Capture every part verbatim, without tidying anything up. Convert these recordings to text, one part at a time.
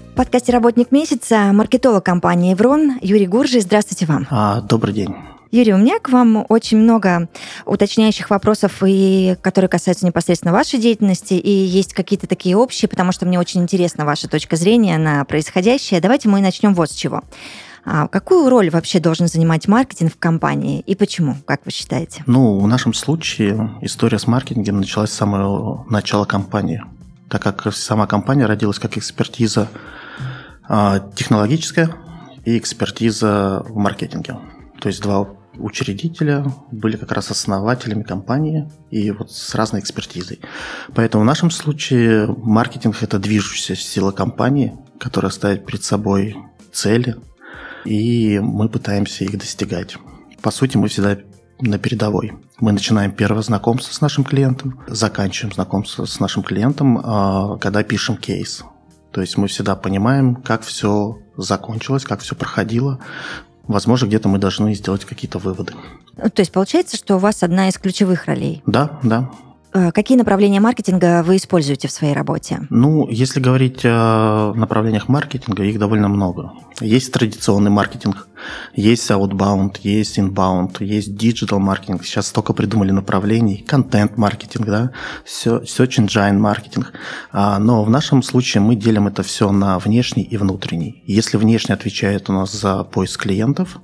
В подкасте «Работник месяца» маркетолог компании Evrone Юрий Гуржи. Здравствуйте вам. А, добрый день. Юрий, у меня к вам очень много уточняющих вопросов, и которые касаются непосредственно вашей деятельности, и есть какие-то такие общие, потому что мне очень интересна ваша точка зрения на происходящее. Давайте мы начнем вот с чего. А какую роль вообще должен занимать маркетинг в компании и почему, как вы считаете? Ну, в нашем случае история с маркетингом началась с самого начала компании, так как сама компания родилась как экспертиза технологическая и экспертиза в маркетинге. То есть два учредителя были как раз основателями компании и вот с разной экспертизой. Поэтому в нашем случае маркетинг – это движущаяся сила компании, которая ставит перед собой цели, и мы пытаемся их достигать. По сути, мы всегда на передовой. Мы начинаем первое знакомство с нашим клиентом, заканчиваем знакомство с нашим клиентом, когда пишем кейс. То есть мы всегда понимаем, как все закончилось, как все проходило. Возможно, где-то мы должны сделать какие-то выводы. То есть получается, что у вас одна из ключевых ролей? Да, да. Какие направления маркетинга вы используете в своей работе? Ну, если говорить о направлениях маркетинга, их довольно много. Есть традиционный маркетинг, есть outbound, есть inbound, есть digital маркетинг. Сейчас столько придумали направлений. Контент-маркетинг, да, search engine маркетинг. Но в нашем случае мы делим это все на внешний и внутренний. Если внешний отвечает у нас за поиск клиентов,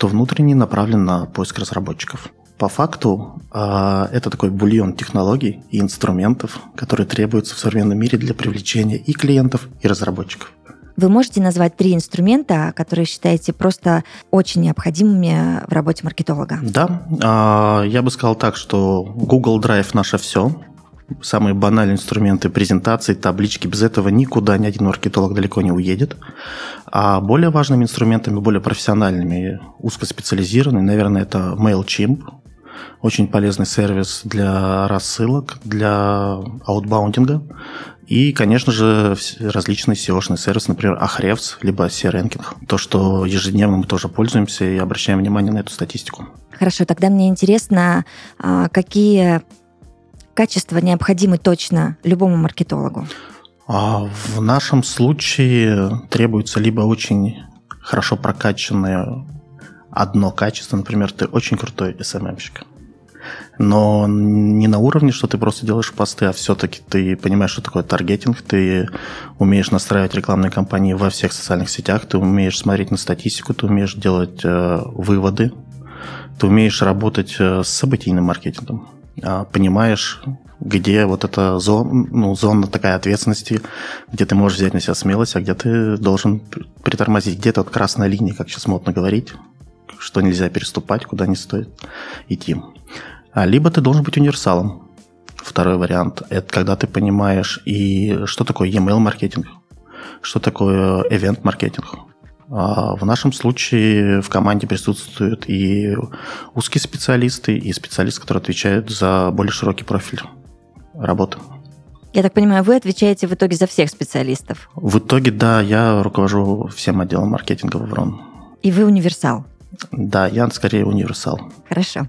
то внутренний направлен на поиск разработчиков. По факту, это такой бульон технологий и инструментов, которые требуются в современном мире для привлечения и клиентов, и разработчиков. Вы можете назвать три инструмента, которые считаете просто очень необходимыми в работе маркетолога? Да, я бы сказал так, что Google Drive – наше все. Самые банальные инструменты презентации, таблички. Без этого никуда ни один маркетолог далеко не уедет. А более важными инструментами, более профессиональными, узкоспециализированными, наверное, это MailChimp. Очень полезный сервис для рассылок, для аутбаундинга. И, конечно же, различные сео-шные сервисы, например, Ahrefs, либо си-Ranking. То, что ежедневно мы тоже пользуемся и обращаем внимание на эту статистику. Хорошо, тогда мне интересно, какие... качества необходимы точно любому маркетологу? В нашем случае требуется либо очень хорошо прокачанное одно качество, например, ты очень крутой эс эм эм-щик, но не на уровне, что ты просто делаешь посты, а все-таки ты понимаешь, что такое таргетинг, ты умеешь настраивать рекламные кампании во всех социальных сетях, ты умеешь смотреть на статистику, ты умеешь делать э, выводы, ты умеешь работать с событийным маркетингом. Понимаешь, где вот эта зона, ну, зона такая ответственности, где ты можешь взять на себя смелость, а где ты должен притормозить, где-то вот красная линия, как сейчас модно говорить, что нельзя переступать, куда не стоит идти. Либо ты должен быть универсалом. Второй вариант – это когда ты понимаешь, и что такое e-mail маркетинг, что такое event маркетинг. В нашем случае в команде присутствуют и узкие специалисты, и специалисты, которые отвечают за более широкий профиль работы. Я так понимаю, вы отвечаете в итоге за всех специалистов? В итоге, да, я руковожу всем отделом маркетинга в Evrone. И вы универсал? Да, я скорее универсал. Хорошо.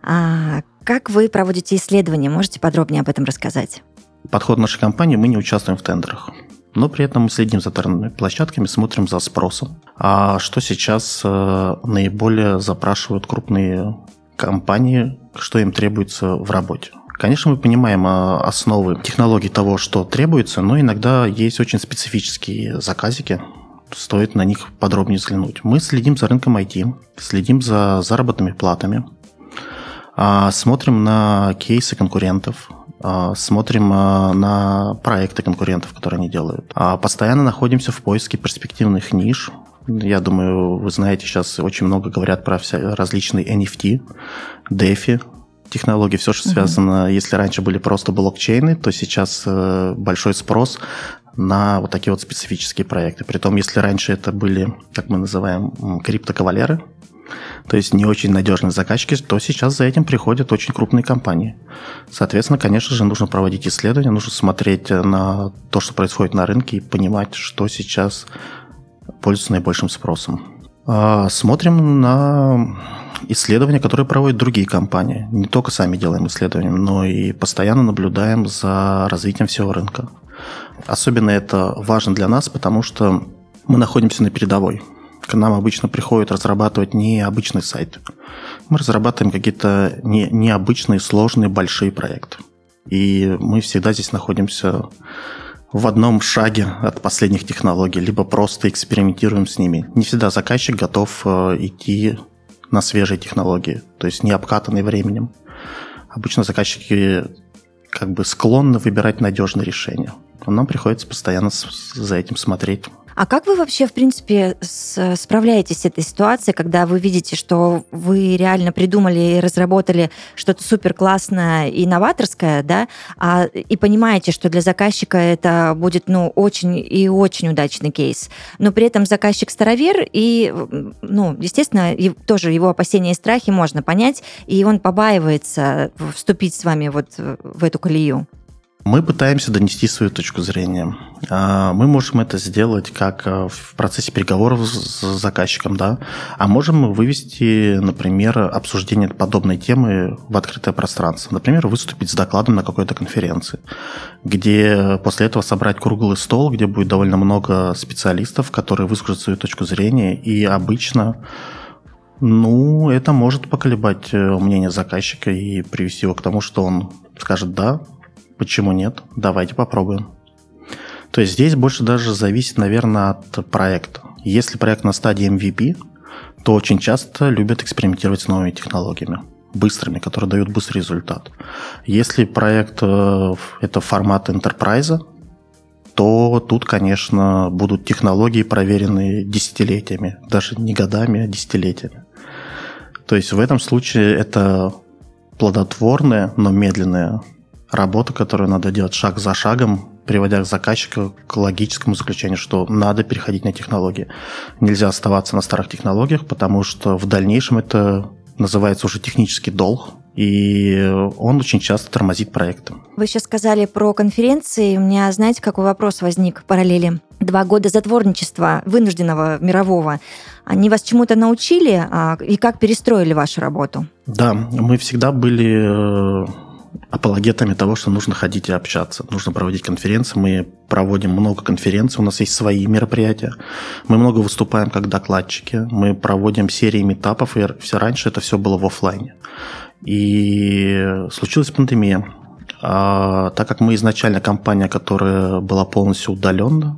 А как вы проводите исследования? Можете подробнее об этом рассказать? Подход нашей компании – мы не участвуем в тендерах. Но при этом мы следим за торговыми площадками, смотрим за спросом. А что сейчас наиболее запрашивают крупные компании, что им требуется в работе. Конечно, мы понимаем основы технологий того, что требуется, но иногда есть очень специфические заказики, стоит на них подробнее взглянуть. Мы следим за рынком ай ти, следим за заработными платами, смотрим на кейсы конкурентов, смотрим на проекты конкурентов, которые они делают. Постоянно находимся в поиске перспективных ниш. Я думаю, вы знаете, сейчас очень много говорят про различные эн эф ти, дефи, технологии, все, что связано. Угу. Если раньше были просто блокчейны, то сейчас большой спрос на вот такие вот специфические проекты. Притом, если раньше это были, как мы называем, криптокавалеры, то есть не очень надежные заказчики, то сейчас за этим приходят очень крупные компании. Соответственно, конечно же, нужно проводить исследования, нужно смотреть на то, что происходит на рынке, и понимать, что сейчас пользуется наибольшим спросом. Смотрим на исследования, которые проводят другие компании. Не только сами делаем исследования, но и постоянно наблюдаем за развитием всего рынка. Особенно это важно для нас, потому что мы находимся на передовой. К нам обычно приходят разрабатывать необычный сайт. Мы разрабатываем какие-то не, необычные, сложные, большие проекты. И мы всегда здесь находимся в одном шаге от последних технологий, либо просто экспериментируем с ними. Не всегда заказчик готов идти на свежие технологии, то есть не обкатанные временем. Обычно заказчики как бы склонны выбирать надежные решения. Нам приходится постоянно за этим смотреть. А как вы вообще, в принципе, справляетесь с этой ситуацией, когда вы видите, что вы реально придумали и разработали что-то суперклассное и новаторское, да, а, и понимаете, что для заказчика это будет, ну, очень и очень удачный кейс, но при этом заказчик старовер, и, ну, естественно, тоже его опасения и страхи можно понять, и он побаивается вступить с вами вот в эту колею? Мы пытаемся донести свою точку зрения. Мы можем это сделать как в процессе переговоров с заказчиком, да, а можем вывести, например, обсуждение подобной темы в открытое пространство. Например, выступить с докладом на какой-то конференции, где после этого собрать круглый стол, где будет довольно много специалистов, которые выскажут свою точку зрения, и обычно, ну, это может поколебать мнение заказчика и привести его к тому, что он скажет «да». Почему нет? Давайте попробуем. То есть здесь больше даже зависит, наверное, от проекта. Если проект на стадии эм ви пи, то очень часто любят экспериментировать с новыми технологиями, быстрыми, которые дают быстрый результат. Если проект – это формат энтерпрайза, то тут, конечно, будут технологии, проверенные десятилетиями, даже не годами, а десятилетиями. То есть в этом случае это плодотворное, но медленное работа, которую надо делать шаг за шагом, приводя заказчика к логическому заключению, что надо переходить на технологии. Нельзя оставаться на старых технологиях, потому что в дальнейшем это называется уже технический долг, и он очень часто тормозит проекты. Вы сейчас сказали про конференции. У меня, знаете, какой вопрос возник в параллели? Два года затворничества, вынужденного мирового, они вас чему-то научили и как перестроили вашу работу? Да, мы всегда были апологетами того, что нужно ходить и общаться. Нужно проводить конференции. Мы проводим много конференций. У нас есть свои мероприятия. Мы много выступаем как докладчики. Мы проводим серии митапов. И все раньше это все было в офлайне. И случилась пандемия. А, так как мы изначально компания, которая была полностью удалена,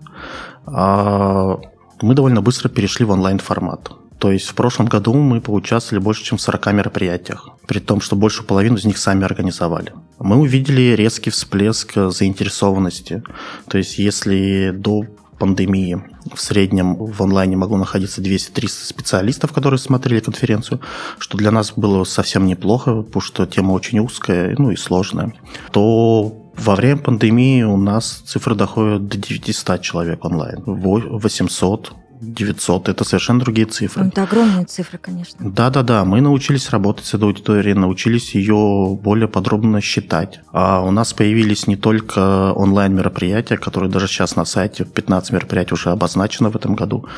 а, мы довольно быстро перешли в онлайн-формат. То есть в прошлом году мы поучаствовали больше, чем в сорока мероприятиях, при том, что большую половину из них сами организовали. Мы увидели резкий всплеск заинтересованности. То есть если до пандемии в среднем в онлайне могло находиться двести-триста специалистов, которые смотрели конференцию, что для нас было совсем неплохо, потому что тема очень узкая, ну и сложная, то во время пандемии у нас цифры доходят до девятисот человек онлайн, восемьсот. девятьсот, это совершенно другие цифры. Это огромные цифры, конечно. Да-да-да, мы научились работать с этой аудиторией, научились ее более подробно считать. А у нас появились не только онлайн-мероприятия, которые даже сейчас на сайте, пятнадцать мероприятий уже обозначено в этом году.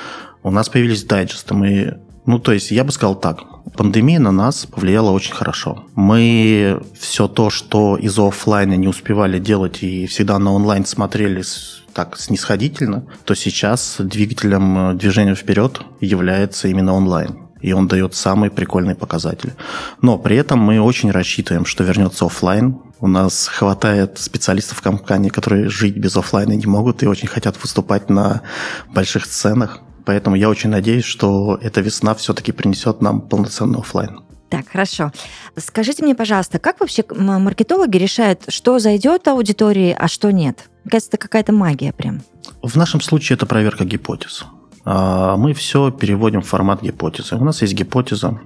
У нас появились дайджесты. Мы, ну, то есть, я бы сказал так, пандемия на нас повлияла очень хорошо. Мы все то, что из офлайна не успевали делать и всегда на онлайн смотрели так снисходительно, то сейчас двигателем движения вперед является именно онлайн. И он дает самые прикольные показатели. Но при этом мы очень рассчитываем, что вернется офлайн. У нас хватает специалистов в компании, которые жить без офлайна не могут и очень хотят выступать на больших сценах. Поэтому я очень надеюсь, что эта весна все-таки принесет нам полноценный офлайн. Так, хорошо. Скажите мне, пожалуйста, как вообще маркетологи решают, что зайдет аудитории, а что нет? Мне кажется, это какая-то магия прям. В нашем случае это проверка гипотез. Мы все переводим в формат гипотезы. У нас есть гипотеза,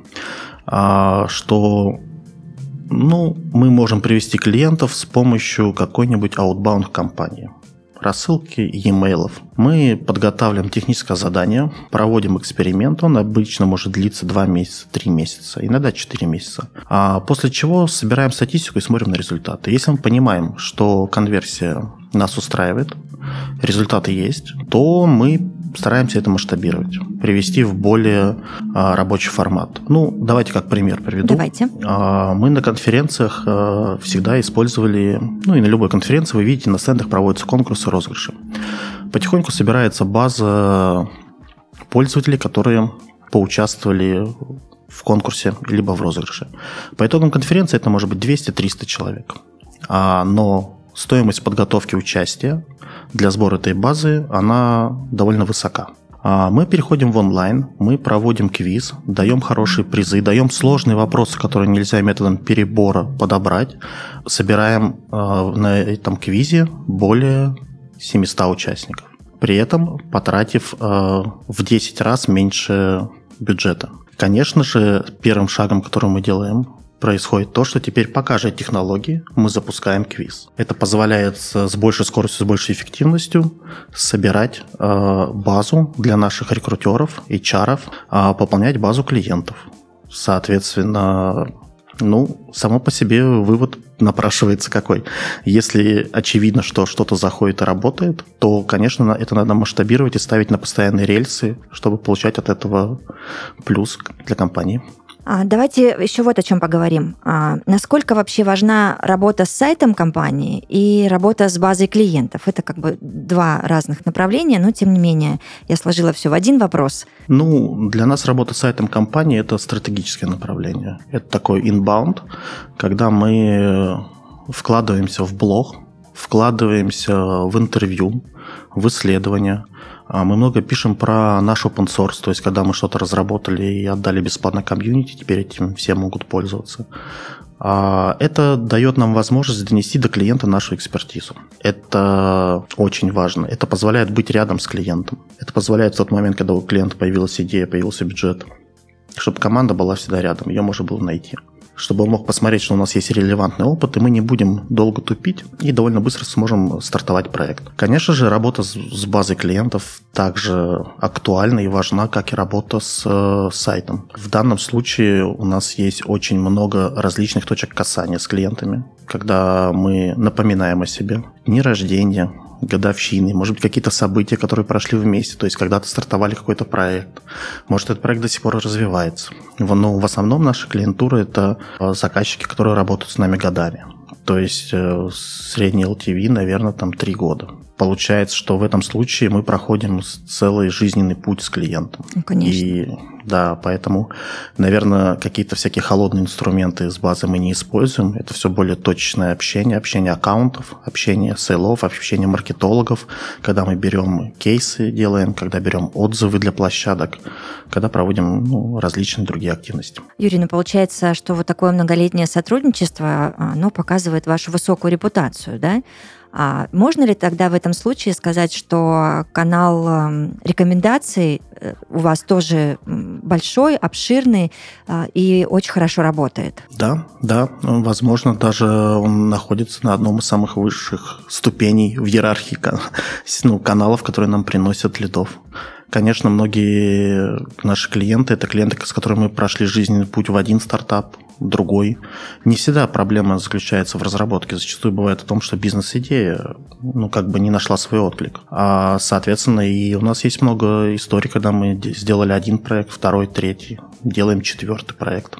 что, ну, мы можем привести клиентов с помощью какой-нибудь outbound-компании. рассылки e-mail'ов. Мы подготавливаем техническое задание, проводим эксперимент, он обычно может длиться два месяца, три месяца, иногда четыре месяца. А после чего собираем статистику и смотрим на результаты. Если мы понимаем, что конверсия нас устраивает, результаты есть, то мы стараемся это масштабировать, привести в более а, рабочий формат. Ну, давайте как пример приведу. Давайте. А, мы на конференциях а, всегда использовали, ну и на любой конференции, вы видите, на стендах проводятся конкурсы, розыгрыши. Потихоньку собирается база пользователей, которые поучаствовали в конкурсе либо в розыгрыше. По итогам конференции это может быть двести-триста человек. А, но стоимость подготовки участия для сбора этой базы, она довольно высока. Мы переходим в онлайн, мы проводим квиз, даем хорошие призы, даем сложные вопросы, которые нельзя методом перебора подобрать. Собираем на этом квизе более семьсот участников, при этом потратив в десять раз меньше бюджета. Конечно же, первым шагом, который мы делаем, происходит то, что теперь по каждой технологии мы запускаем квиз. Это позволяет с большей скоростью, с большей эффективностью собирать э, базу для наших рекрутеров, эйч ар, э, пополнять базу клиентов. Соответственно, ну, само по себе вывод напрашивается какой. Если очевидно, что что-то заходит и работает, то, конечно, это надо масштабировать и ставить на постоянные рельсы, чтобы получать от этого плюс для компании. Давайте еще вот о чем поговорим. Насколько вообще важна работа с сайтом компании и работа с базой клиентов? Это как бы два разных направления, но тем не менее я сложила все в один вопрос. Ну, для нас работа с сайтом компании – это стратегическое направление. Это такой inbound, когда мы вкладываемся в блог, вкладываемся в интервью, в исследования. Мы много пишем про наш open source, то есть когда мы что-то разработали и отдали бесплатно комьюнити, теперь этим все могут пользоваться. Это дает нам возможность донести до клиента нашу экспертизу. Это очень важно. Это позволяет быть рядом с клиентом. Это позволяет в тот момент, когда у клиента появилась идея, появился бюджет, чтобы команда была всегда рядом, ее можно было найти. Чтобы он мог посмотреть, что у нас есть релевантный опыт, и мы не будем долго тупить, и довольно быстро сможем стартовать проект. Конечно же, работа с базой клиентов также актуальна и важна, как и работа с сайтом. В данном случае у нас есть очень много различных точек касания с клиентами, когда мы напоминаем о себе. Дни рождения, годовщины, может быть, какие-то события, которые прошли вместе, то есть когда-то стартовали какой-то проект, может, этот проект до сих пор развивается. Но в основном наша клиентура – это заказчики, которые работают с нами годами, то есть средний эл ти ви, наверное, там три года. Получается, что в этом случае мы проходим целый жизненный путь с клиентом. Ну, конечно. И да, поэтому, наверное, какие-то всякие холодные инструменты с базы мы не используем. Это все более точечное общение, общение аккаунтов, общение сейлов, общение маркетологов, когда мы берем кейсы, делаем, когда берем отзывы для площадок, когда проводим ну, различные другие активности. Юрий, ну получается, что вот такое многолетнее сотрудничество, оно показывает вашу высокую репутацию, да? А можно ли тогда в этом случае сказать, что канал рекомендаций у вас тоже большой, обширный и очень хорошо работает? Да, да. Возможно, даже он находится на одном из самых высших ступеней в иерархии ну, каналов, которые нам приносят лидов. Конечно, многие наши клиенты – это клиенты, с которыми мы прошли жизненный путь в один стартап, другой. Не всегда проблема заключается в разработке. Зачастую бывает в том, что бизнес-идея ну, как бы не нашла свой отклик. А, соответственно, и у нас есть много историй, когда мы сделали один проект, второй, третий, делаем четвертый проект.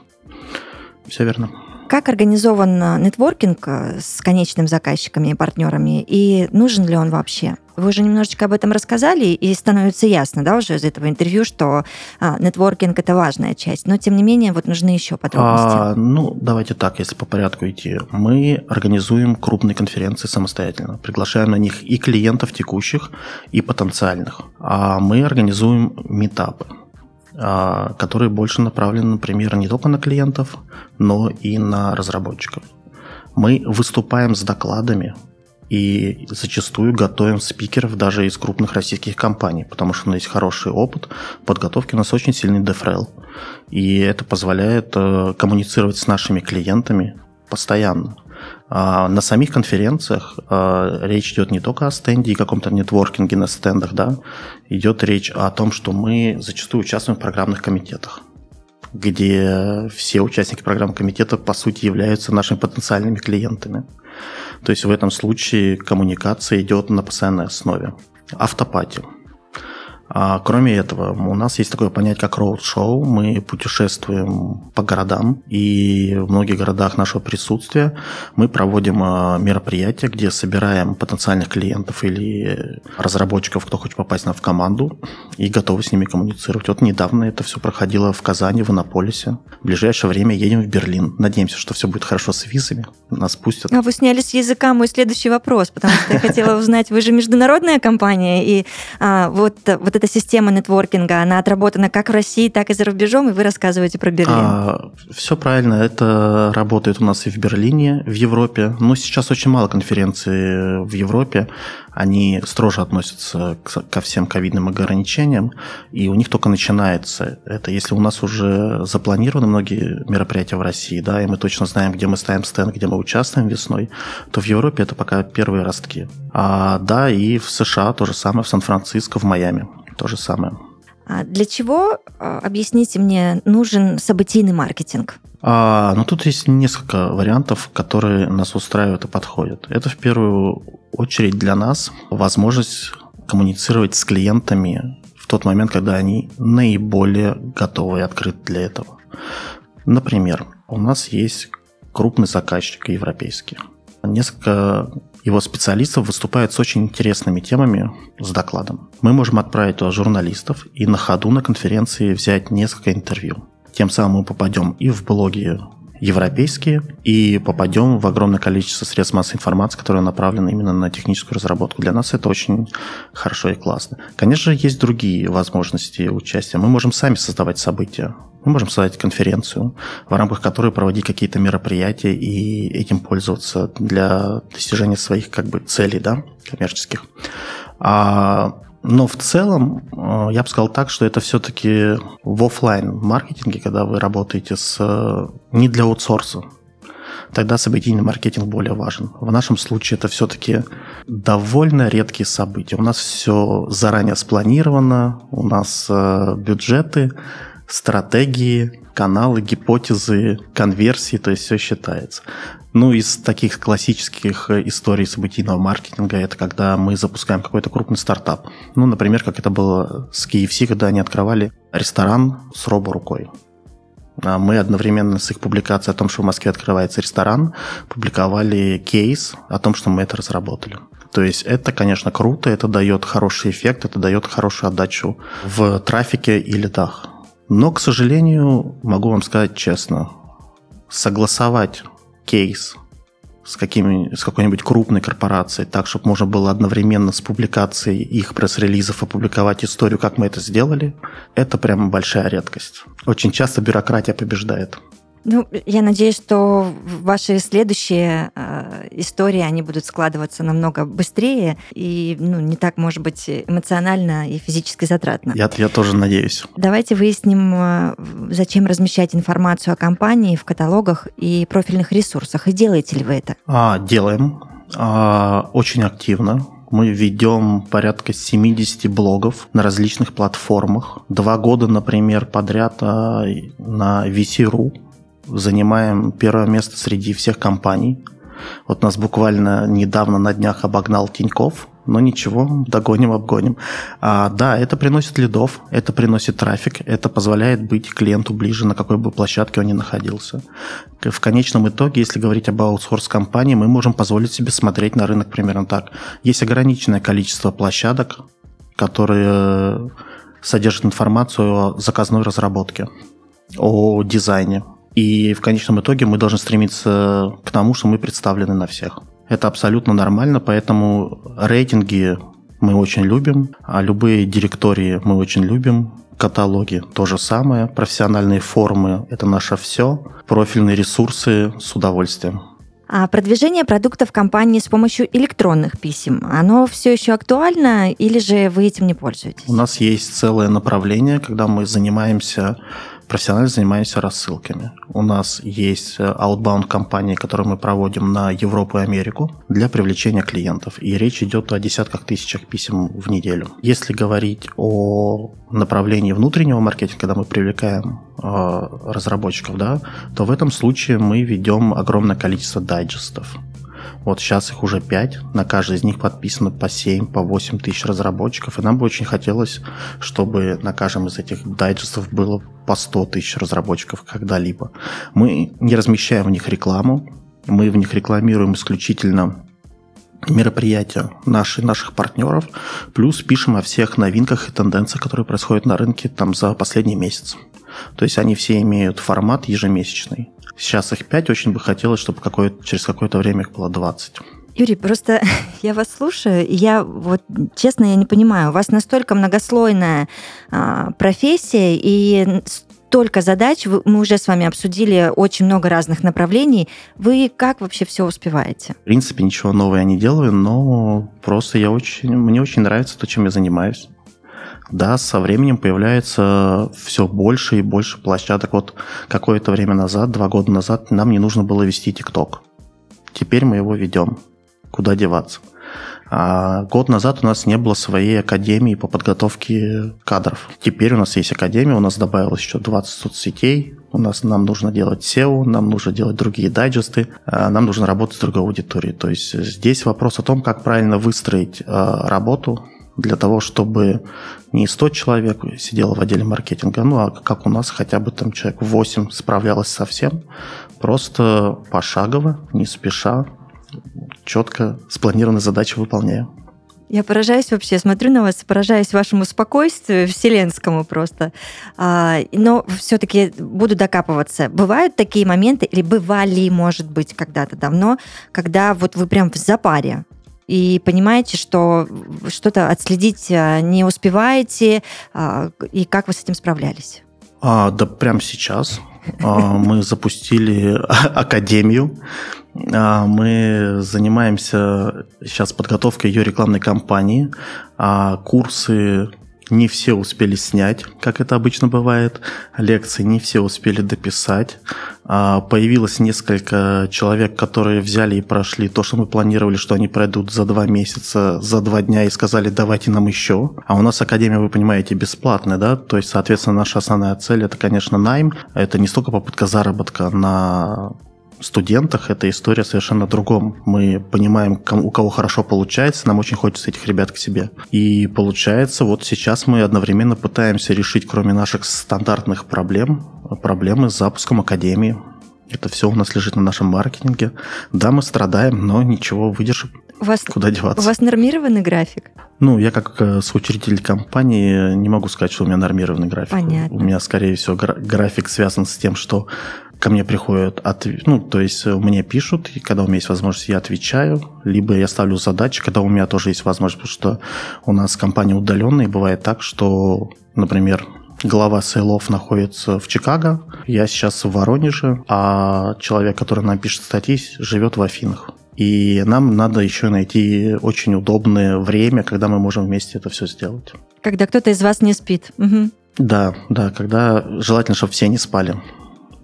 Все верно. Как организован нетворкинг с конечными заказчиками и партнерами, и нужен ли он вообще? Вы уже немножечко об этом рассказали, и становится ясно, да, уже из этого интервью, что а, нетворкинг – это важная часть. Но, тем не менее, вот нужны еще подробности. А, ну, давайте так, если по порядку идти. Мы организуем крупные конференции самостоятельно. Приглашаем на них и клиентов текущих, и потенциальных. А мы организуем митапы, а, которые больше направлены, например, не только на клиентов, но и на разработчиков. Мы выступаем с докладами, и зачастую готовим спикеров даже из крупных российских компаний, потому что у нас есть хороший опыт подготовки, у нас очень сильный дефрел. И это позволяет коммуницировать с нашими клиентами постоянно. На самих конференциях речь идет не только о стенде и каком-то нетворкинге на стендах, да, идет речь о том, что мы зачастую участвуем в программных комитетах, где все участники программного комитета, по сути, являются нашими потенциальными клиентами. То есть в этом случае коммуникация идет на постоянной основе. Автопати. А кроме этого, у нас есть такое понятие, как роуд-шоу. Мы путешествуем по городам, и в многих городах нашего присутствия мы проводим мероприятия, где собираем потенциальных клиентов или разработчиков, кто хочет попасть в команду, и готовы с ними коммуницировать. Вот недавно это все проходило в Казани, в Иннополисе. В ближайшее время едем в Берлин. Надеемся, что все будет хорошо с визами, нас пустят. А вы сняли с языка мой следующий вопрос, потому что я хотела узнать, вы же международная компания, и вот вот эта система нетворкинга, она отработана как в России, так и за рубежом, и вы рассказываете про Берлин. А, все правильно, это работает у нас и в Берлине, в Европе. Но сейчас очень мало конференций в Европе. Они строже относятся ко всем ковидным ограничениям, и у них только начинается это. Если у нас уже запланированы многие мероприятия в России, да, и мы точно знаем, где мы ставим стенд, где мы участвуем весной, то в Европе это пока первые ростки. А, да, и в США то же самое, в Сан-Франциско, в Майами то же самое. А для чего, объясните мне, нужен событийный маркетинг? А, ну, тут есть несколько вариантов, которые нас устраивают и подходят. Это в первую очередь для нас возможность коммуницировать с клиентами в тот момент, когда они наиболее готовы и открыты для этого. Например, у нас есть крупный заказчик европейский. Несколько его специалистов выступают с очень интересными темами с докладом. Мы можем отправить туда журналистов и на ходу на конференции взять несколько интервью. Тем самым мы попадем и в блоги европейские, и попадем в огромное количество средств массовой информации, которые направлены именно на техническую разработку. Для нас это очень хорошо и классно. Конечно же, есть другие возможности участия. Мы можем сами создавать события. Мы можем создать конференцию, в рамках которой проводить какие-то мероприятия и этим пользоваться для достижения своих как бы целей, да, коммерческих. А... Но в целом, я бы сказал так, что это все-таки в офлайн-маркетинге, когда вы работаете с... не для аутсорса, тогда событийный маркетинг более важен. В нашем случае это все-таки довольно редкие события. У нас все заранее спланировано, у нас бюджеты, стратегии, каналы, гипотезы, конверсии, то есть все считается. Ну, из таких классических историй событийного маркетинга это когда мы запускаем какой-то крупный стартап. Ну, например, как это было с кей эф си, когда они открывали ресторан с робо-рукой. Мы одновременно с их публикацией о том, что в Москве открывается ресторан, публиковали кейс о том, что мы это разработали. То есть это, конечно, круто, это дает хороший эффект, это дает хорошую отдачу в трафике и лидах. Но, к сожалению, могу вам сказать честно, согласовать кейс с, какими, с какой-нибудь крупной корпорацией так, чтобы можно было одновременно с публикацией их пресс-релизов опубликовать историю, как мы это сделали, это прямо большая редкость. Очень часто бюрократия побеждает. Ну, я надеюсь, что ваши следующие э, истории, они будут складываться намного быстрее и, ну, не так, может быть, эмоционально и физически затратно. Я, я тоже надеюсь. Давайте выясним, зачем размещать информацию о компании в каталогах и профильных ресурсах. И делаете ли вы это? А, делаем. А, очень активно. Мы ведем порядка семьдесят блогов на различных платформах. Два года, например, подряд а, на ви си точка ру. Занимаем первое место среди всех компаний. Вот нас буквально недавно на днях обогнал Тинькофф, но ничего, догоним, обгоним. А, да, это приносит лидов, это приносит трафик, это позволяет быть клиенту ближе, на какой бы площадке он ни находился. В конечном итоге, если говорить об аутсорс-компании, мы можем позволить себе смотреть на рынок примерно так. Есть ограниченное количество площадок, которые содержат информацию о заказной разработке, о дизайне. И в конечном итоге мы должны стремиться к тому, что мы представлены на всех. Это абсолютно нормально, поэтому рейтинги мы очень любим, а любые директории мы очень любим, каталоги то же самое, профессиональные форумы – это наше все, профильные ресурсы с удовольствием. А продвижение продуктов компании с помощью электронных писем, оно все еще актуально или же вы этим не пользуетесь? У нас есть целое направление, когда мы занимаемся профессионально занимаюсь рассылками. У нас есть outbound-кампании, которые мы проводим на Европу и Америку для привлечения клиентов. И речь идет о десятках тысячах писем в неделю. Если говорить о направлении внутреннего маркетинга, когда мы привлекаем э, разработчиков, да, то в этом случае мы ведем огромное количество дайджестов. Вот сейчас их уже пять, на каждый из них подписано по семь, по восемь тысяч разработчиков, и нам бы очень хотелось, чтобы на каждом из этих дайджестов было по сто тысяч разработчиков когда-либо. Мы не размещаем в них рекламу, мы в них рекламируем исключительно мероприятия наши, наших партнеров, плюс пишем о всех новинках и тенденциях, которые происходят на рынке там, за последний месяц. То есть они все имеют формат ежемесячный. Сейчас их пять, очень бы хотелось, чтобы какое- через какое-то время их было двадцать. Юрий, просто я вас слушаю, и я вот, честно, я не понимаю, у вас настолько многослойная а, профессия, и столько задач, мы уже с вами обсудили очень много разных направлений, вы как вообще все успеваете? В принципе, ничего нового я не делаю, но просто я очень, мне очень нравится то, чем я занимаюсь. Да, со временем появляется все больше и больше площадок. Вот какое-то время назад, два года назад, нам не нужно было вести ТикТок. Теперь мы его ведем. Куда деваться? А год назад у нас не было своей академии по подготовке кадров. Теперь у нас есть академия, у нас добавилось еще двадцать соцсетей. У нас, нам нужно делать сео, нам нужно делать другие дайджесты, нам нужно работать с другой аудиторией. То есть здесь вопрос о том, как правильно выстроить работу, для того, чтобы не сто человек сидело в отделе маркетинга, ну а как у нас хотя бы там человек восемь справлялось со всем, просто пошагово, не спеша, четко спланированные задачи выполняю. Я поражаюсь вообще, смотрю на вас, поражаюсь вашему спокойствию, вселенскому просто. Но все-таки буду докапываться. Бывают такие моменты, или бывали, может быть, когда-то давно, когда вот вы прям в запаре, и понимаете, что что-то отследить не успеваете, и как вы с этим справлялись? А, да прямо сейчас мы запустили академию, мы занимаемся сейчас подготовкой ее рекламной кампании, курсы не все успели снять, как это обычно бывает, лекции не все успели дописать. Появилось несколько человек, которые взяли и прошли то, что мы планировали, что они пройдут за два месяца, за два дня, и сказали, давайте нам еще. А у нас академия, вы понимаете, бесплатная, да, то есть, соответственно, наша основная цель – это, конечно, найм, это не столько попытка заработка на студентах, это история совершенно другом. Мы понимаем, у кого хорошо получается, нам очень хочется этих ребят к себе. И получается, вот сейчас мы одновременно пытаемся решить, кроме наших стандартных проблем, проблемы с запуском академии. Это все у нас лежит на нашем маркетинге. Да, мы страдаем, но ничего, выдержим. У вас, куда деваться? У вас нормированный график? Ну, я как соучредитель компании не могу сказать, что у меня нормированный график. Понятно. У меня, скорее всего, график связан с тем, что ко мне приходят, от... ну, то есть мне пишут, и когда у меня есть возможность, я отвечаю, либо я ставлю задачи, когда у меня тоже есть возможность, потому что у нас компания удаленная, и бывает так, что, например, глава сейлов находится в Чикаго, я сейчас в Воронеже, а человек, который нам пишет статьи, живет в Афинах. И нам надо еще найти очень удобное время, когда мы можем вместе это все сделать. Когда кто-то из вас не спит. Угу. Да, да, когда желательно, чтобы все не спали.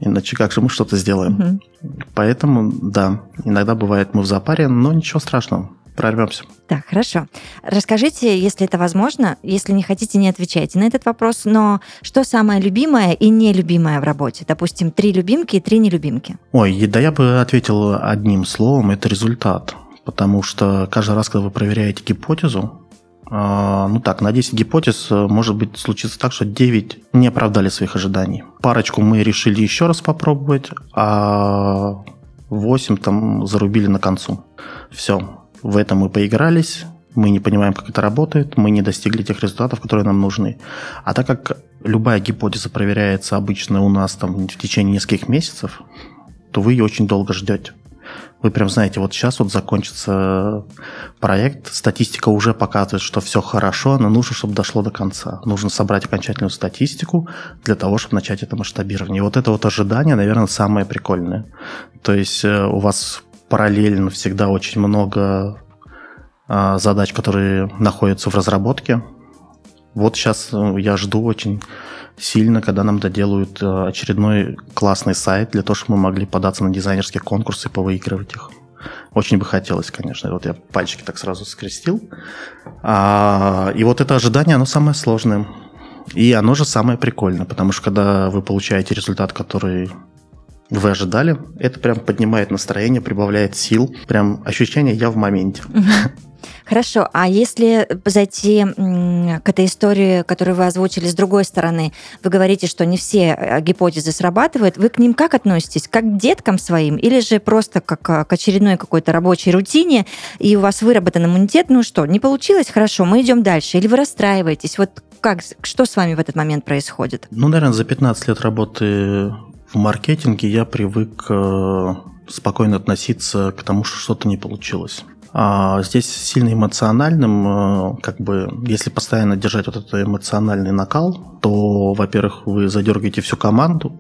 Иначе как же мы что-то сделаем? Угу. Поэтому, да, иногда бывает мы в запаре, но ничего страшного. Прорвемся. Так, хорошо. Расскажите, если это возможно, если не хотите, не отвечайте на этот вопрос, но что самое любимое и нелюбимое в работе? Допустим, три любимки и три нелюбимки. Ой, да я бы ответил одним словом, это результат. Потому что каждый раз, когда вы проверяете гипотезу, ну так, на десять гипотез может быть случится так, что девять не оправдали своих ожиданий. Парочку мы решили еще раз попробовать, а восемь там зарубили на концу. Все. В этом мы поигрались, мы не понимаем, как это работает, мы не достигли тех результатов, которые нам нужны. А так как любая гипотеза проверяется обычно у нас там в течение нескольких месяцев, то вы ее очень долго ждете. Вы прям знаете, вот сейчас вот закончится проект, статистика уже показывает, что все хорошо, но нужно, чтобы дошло до конца. Нужно собрать окончательную статистику для того, чтобы начать это масштабирование. И вот это вот ожидание, наверное, самое прикольное. То есть у вас параллельно всегда очень много э, задач, которые находятся в разработке. Вот сейчас я жду очень сильно, когда нам доделают очередной классный сайт для того, чтобы мы могли податься на дизайнерские конкурсы и повыигрывать их. Очень бы хотелось, конечно. Вот я пальчики так сразу скрестил. А, и вот это ожидание, оно самое сложное. И оно же самое прикольное, потому что когда вы получаете результат, который вы ожидали, это прям поднимает настроение, прибавляет сил. Прям ощущение «я в моменте». Хорошо, а если зайти к этой истории, которую вы озвучили с другой стороны, вы говорите, что не все гипотезы срабатывают, вы к ним как относитесь? Как к деткам своим или же просто как к очередной какой-то рабочей рутине, и у вас выработан иммунитет, ну что, не получилось, хорошо, мы идем дальше, или вы расстраиваетесь? Вот как, что с вами в этот момент происходит? Ну, наверное, за пятнадцать лет работы в маркетинге я привык спокойно относиться к тому, что что-то не получилось. А здесь сильно эмоциональным, как бы, если постоянно держать вот этот эмоциональный накал, то, во-первых, вы задергаете всю команду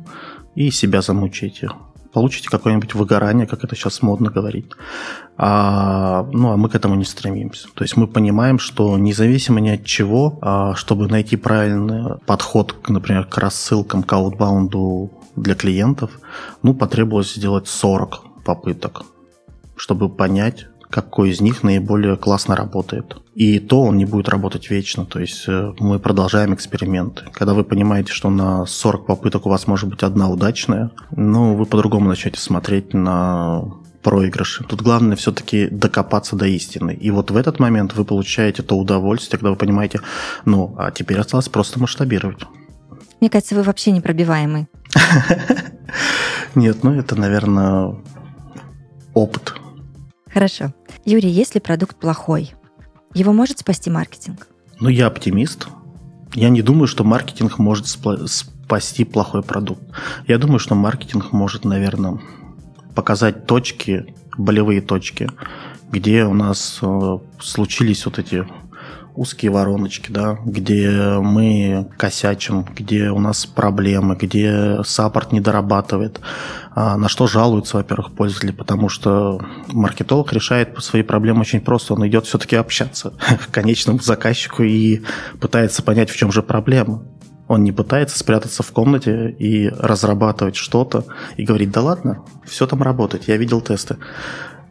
и себя замучаете. Получите какое-нибудь выгорание, как это сейчас модно говорить. А, ну, а мы к этому не стремимся. То есть мы понимаем, что независимо ни от чего, а, чтобы найти правильный подход, например, к рассылкам, к аутбаунду для клиентов, ну, потребовалось сделать сорок попыток, чтобы понять, какой из них наиболее классно работает. И то он не будет работать вечно, то есть мы продолжаем эксперименты. Когда вы понимаете, что на сорок попыток у вас может быть одна удачная, ну, вы по-другому начнете смотреть на проигрыши. Тут главное все-таки докопаться до истины. И вот в этот момент вы получаете то удовольствие, когда вы понимаете, ну, а теперь осталось просто масштабировать. Мне кажется, вы вообще непробиваемый. Нет, ну, это, наверное, опыт. Хорошо. Юрий, если продукт плохой, его может спасти маркетинг? Ну, я оптимист. Я не думаю, что маркетинг может спла- спасти плохой продукт. Я думаю, что маркетинг может, наверное, показать точки, болевые точки, где у нас э, случились вот эти узкие вороночки, да, где мы косячим, где у нас проблемы, где саппорт не дорабатывает, на что жалуются, во-первых, пользователи, потому что маркетолог решает свои проблемы очень просто, он идет все-таки общаться к конечному заказчику и пытается понять, в чем же проблема. Он не пытается спрятаться в комнате и разрабатывать что-то и говорить, да ладно, все там работает, я видел тесты.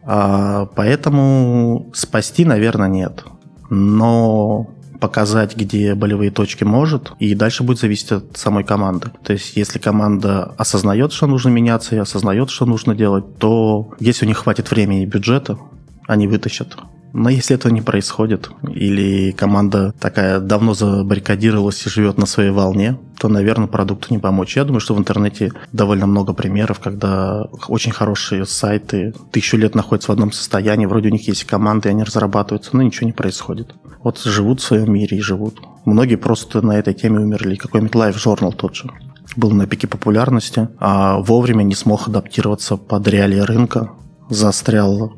Поэтому спасти, наверное, нет. Но показать, где болевые точки может, и дальше будет зависеть от самой команды. То есть, если команда осознает, что нужно меняться, и осознает, что нужно делать, то если у них хватит времени и бюджета, они вытащат. Но если этого не происходит, или команда такая давно забаррикадировалась и живет на своей волне, то, наверное, продукту не помочь. Я думаю, что в интернете довольно много примеров, когда очень хорошие сайты тысячу лет находятся в одном состоянии, вроде у них есть команды, они разрабатываются, но ничего не происходит. Вот живут в своем мире и живут. Многие просто на этой теме умерли. Какой-нибудь Life Journal тот же был на пике популярности, а вовремя не смог адаптироваться под реалии рынка, застрял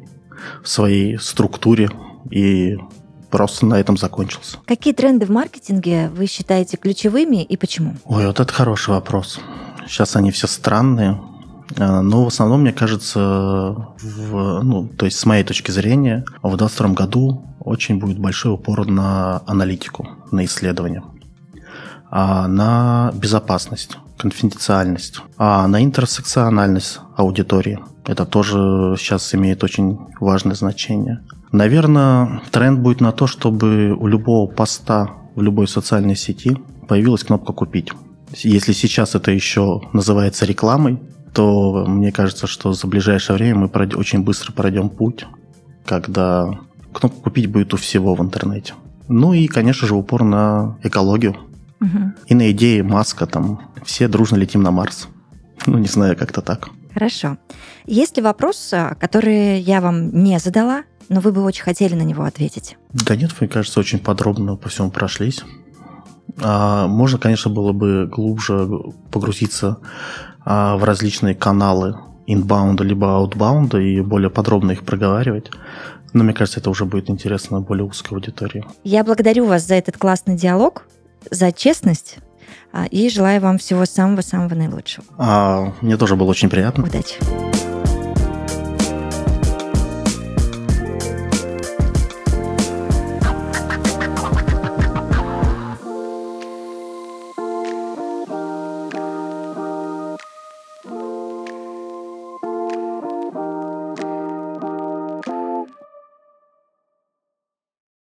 в своей структуре и просто на этом закончился. Какие тренды в маркетинге вы считаете ключевыми и почему? Ой, вот это хороший вопрос. Сейчас они все странные, но в основном, мне кажется, в, ну, то есть с моей точки зрения, в двадцать втором году очень будет большой упор на аналитику, на исследования, на безопасность, конфиденциальность, а на интерсекциональность аудитории. Это тоже сейчас имеет очень важное значение. Наверное, тренд будет на то, чтобы у любого поста в любой социальной сети появилась кнопка «Купить». Если сейчас это еще называется рекламой, то мне кажется, что за ближайшее время мы пройдем, очень быстро пройдем путь, когда кнопка «Купить» будет у всего в интернете. Ну и, конечно же, упор на экологию. Угу. И на идее Маска там «Все дружно летим на Марс». Ну, не знаю, как-то так. Хорошо. Есть ли вопрос, который я вам не задала, но вы бы очень хотели на него ответить? Да нет, мне кажется, очень подробно по всему прошлись. А, можно, конечно, было бы глубже погрузиться а, в различные каналы инбаунда либо аутбаунда и более подробно их проговаривать. Но мне кажется, это уже будет интересно более узкой аудитории. Я благодарю вас за этот классный диалог, за честность. И желаю вам всего самого-самого наилучшего. А, мне тоже было очень приятно. Удачи.